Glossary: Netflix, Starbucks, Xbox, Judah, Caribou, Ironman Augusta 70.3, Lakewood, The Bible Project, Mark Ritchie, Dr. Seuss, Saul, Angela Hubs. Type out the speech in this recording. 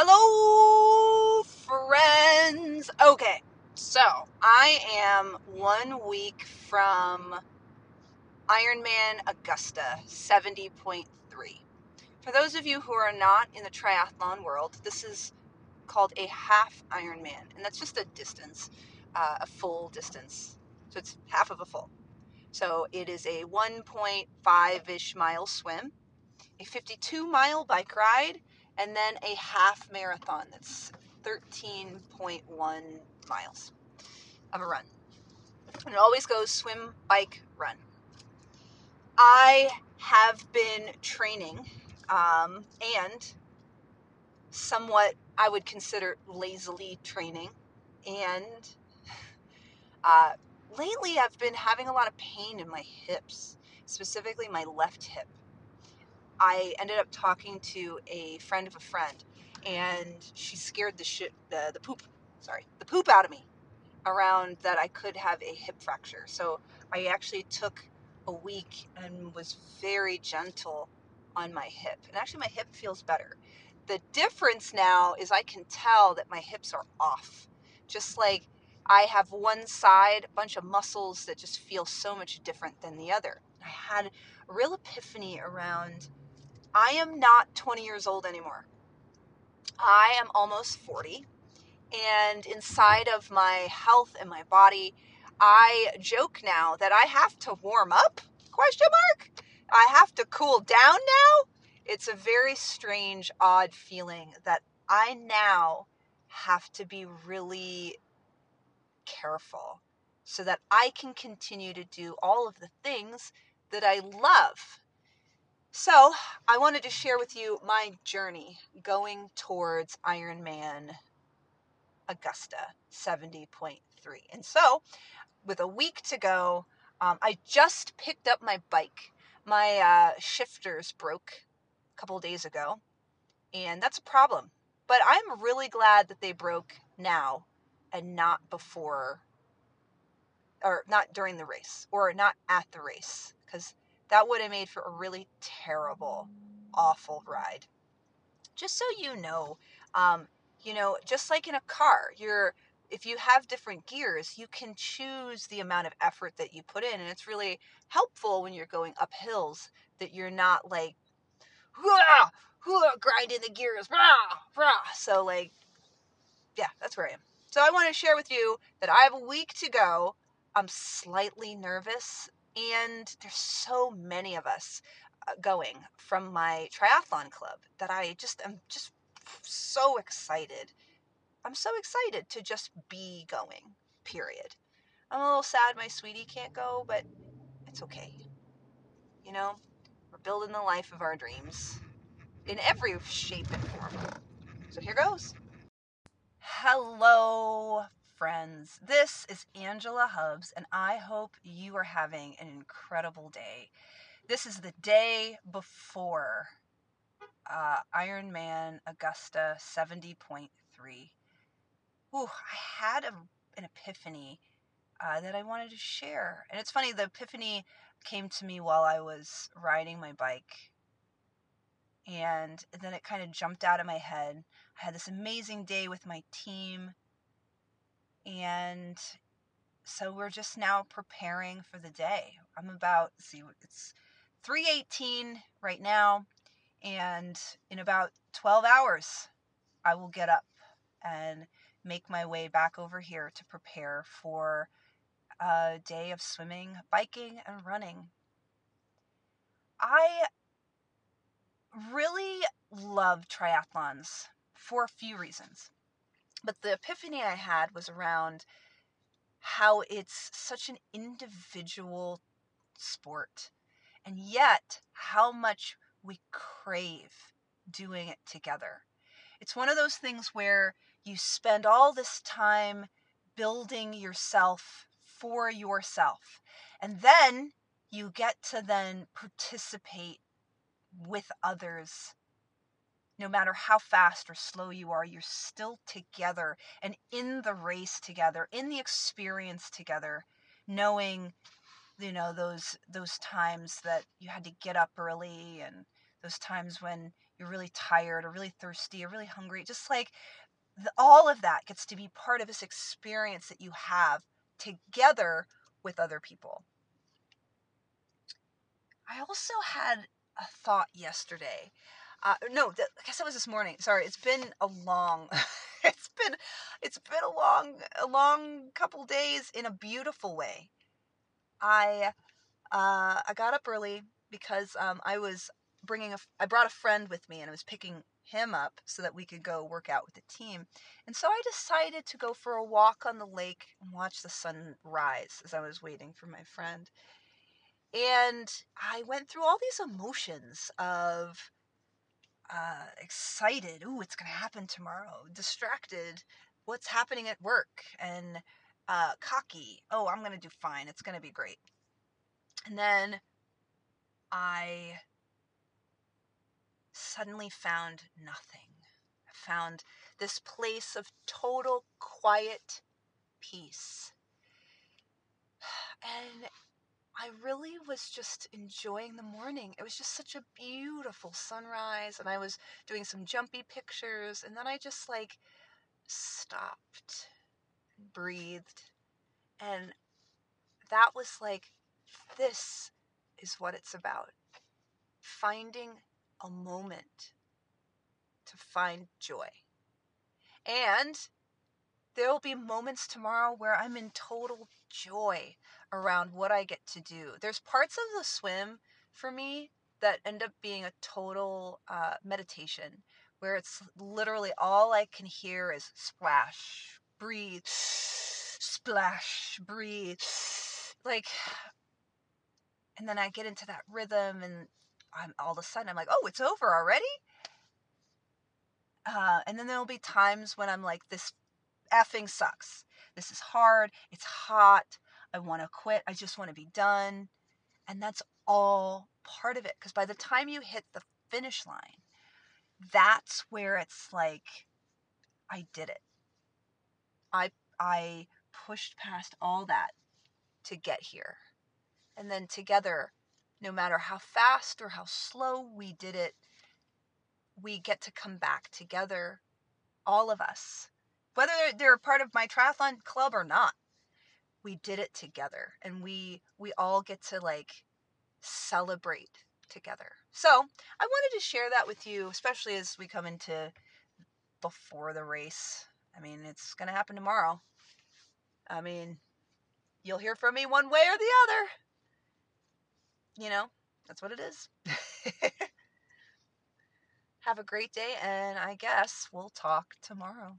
Hello, friends. Okay, so I am 1 week from Ironman Augusta 70.3. For those of you who are not in the triathlon world, this is called a half Ironman, and that's just a distance, a full distance. So it's half of a full. So it is a 1.5-ish mile swim, a 52-mile bike ride, and then a half marathon that's 13.1 miles of a run. And it always goes swim, bike, run. I have been training and somewhat I would consider lazily training. And lately I've been having a lot of pain in my hips, specifically my left hip. I ended up talking to a friend of a friend, and she scared the poop out of me around that I could have a hip fracture. So I actually took a week and was very gentle on my hip, and actually my hip feels better. The difference now is I can tell that my hips are off. Just like I have one side, a bunch of muscles that just feel so much different than the other. I had a real epiphany around I am not 20 years old anymore. I am almost 40, and inside of my health and my body, I joke now that I have to warm up, ? I have to cool down now. It's a very strange, odd feeling that I now have to be really careful so that I can continue to do all of the things that I love. So I wanted to share with you my journey going towards Ironman Augusta 70.3. And so with a week to go, I just picked up my bike. My shifters broke a couple of days ago, and that's a problem. But I'm really glad that they broke now and not before, or not during the race, or not at the race, because that would have made for a really terrible, awful ride. Just so you know, just like in a car, if you have different gears, you can choose the amount of effort that you put in, and it's really helpful when you're going up hills that you're not like, grinding the gears, So like, yeah, that's where I am. So I want to share with you that I have a week to go. I'm slightly nervous, and there's so many of us going from my triathlon club that I'm just so excited. I'm so excited to just be going, period. I'm a little sad my sweetie can't go, but it's okay. You know, we're building the life of our dreams in every shape and form. So here goes. Hello, friends. This is Angela Hubs, and I hope you are having an incredible day. This is the day before Ironman Augusta 70.3. Ooh, I had an epiphany that I wanted to share. And it's funny, the epiphany came to me while I was riding my bike. And then it kind of jumped out of my head. I had this amazing day with my team. And so we're just now preparing for the day. I'm about, it's 3:18 right now. And in about 12 hours, I will get up and make my way back over here to prepare for a day of swimming, biking, and running. I really love triathlons for a few reasons, but the epiphany I had was around how it's such an individual sport, and yet how much we crave doing it together. It's one of those things where you spend all this time building yourself for yourself, and then you get to then participate with others. No matter how fast or slow you are, you're still together and in the race together, in the experience together, knowing, you know, those times that you had to get up early and those times when you're really tired or really thirsty or really hungry. Just like all of that gets to be part of this experience that you have together with other people. I also had a thought yesterday. I guess it was this morning. Sorry, it's been a long couple days in a beautiful way. I got up early because I brought a friend with me, and I was picking him up so that we could go work out with the team. And so I decided to go for a walk on the lake and watch the sun rise as I was waiting for my friend. And I went through all these emotions of excited, ooh, it's going to happen tomorrow, distracted, what's happening at work, and cocky, oh, I'm going to do fine, it's going to be great. And then I suddenly found nothing. I found this place of total quiet peace. And I really was just enjoying the morning. It was just such a beautiful sunrise, and I was doing some jumpy pictures, and then I just like stopped and breathed. And that was like, this is what it's about. Finding a moment to find joy. And there'll be moments tomorrow where I'm in total joy around what I get to do. There's parts of the swim for me that end up being a total meditation, where it's literally all I can hear is splash, breathe, splash, breathe. Like, and then I get into that rhythm, and all of a sudden I'm like, oh, it's over already? And then there'll be times when I'm like, this effing sucks. This is hard. It's hot. I want to quit. I just want to be done. And that's all part of it. Because by the time you hit the finish line, that's where it's like, I did it. I pushed past all that to get here. And then together, no matter how fast or how slow we did it, we get to come back together, all of us. Whether they're a part of my triathlon club or not, we did it together, and we all get to like celebrate together. So I wanted to share that with you, especially as we come into before the race. I mean, it's going to happen tomorrow. I mean, you'll hear from me one way or the other. You know, that's what it is. Have a great day, and I guess we'll talk tomorrow.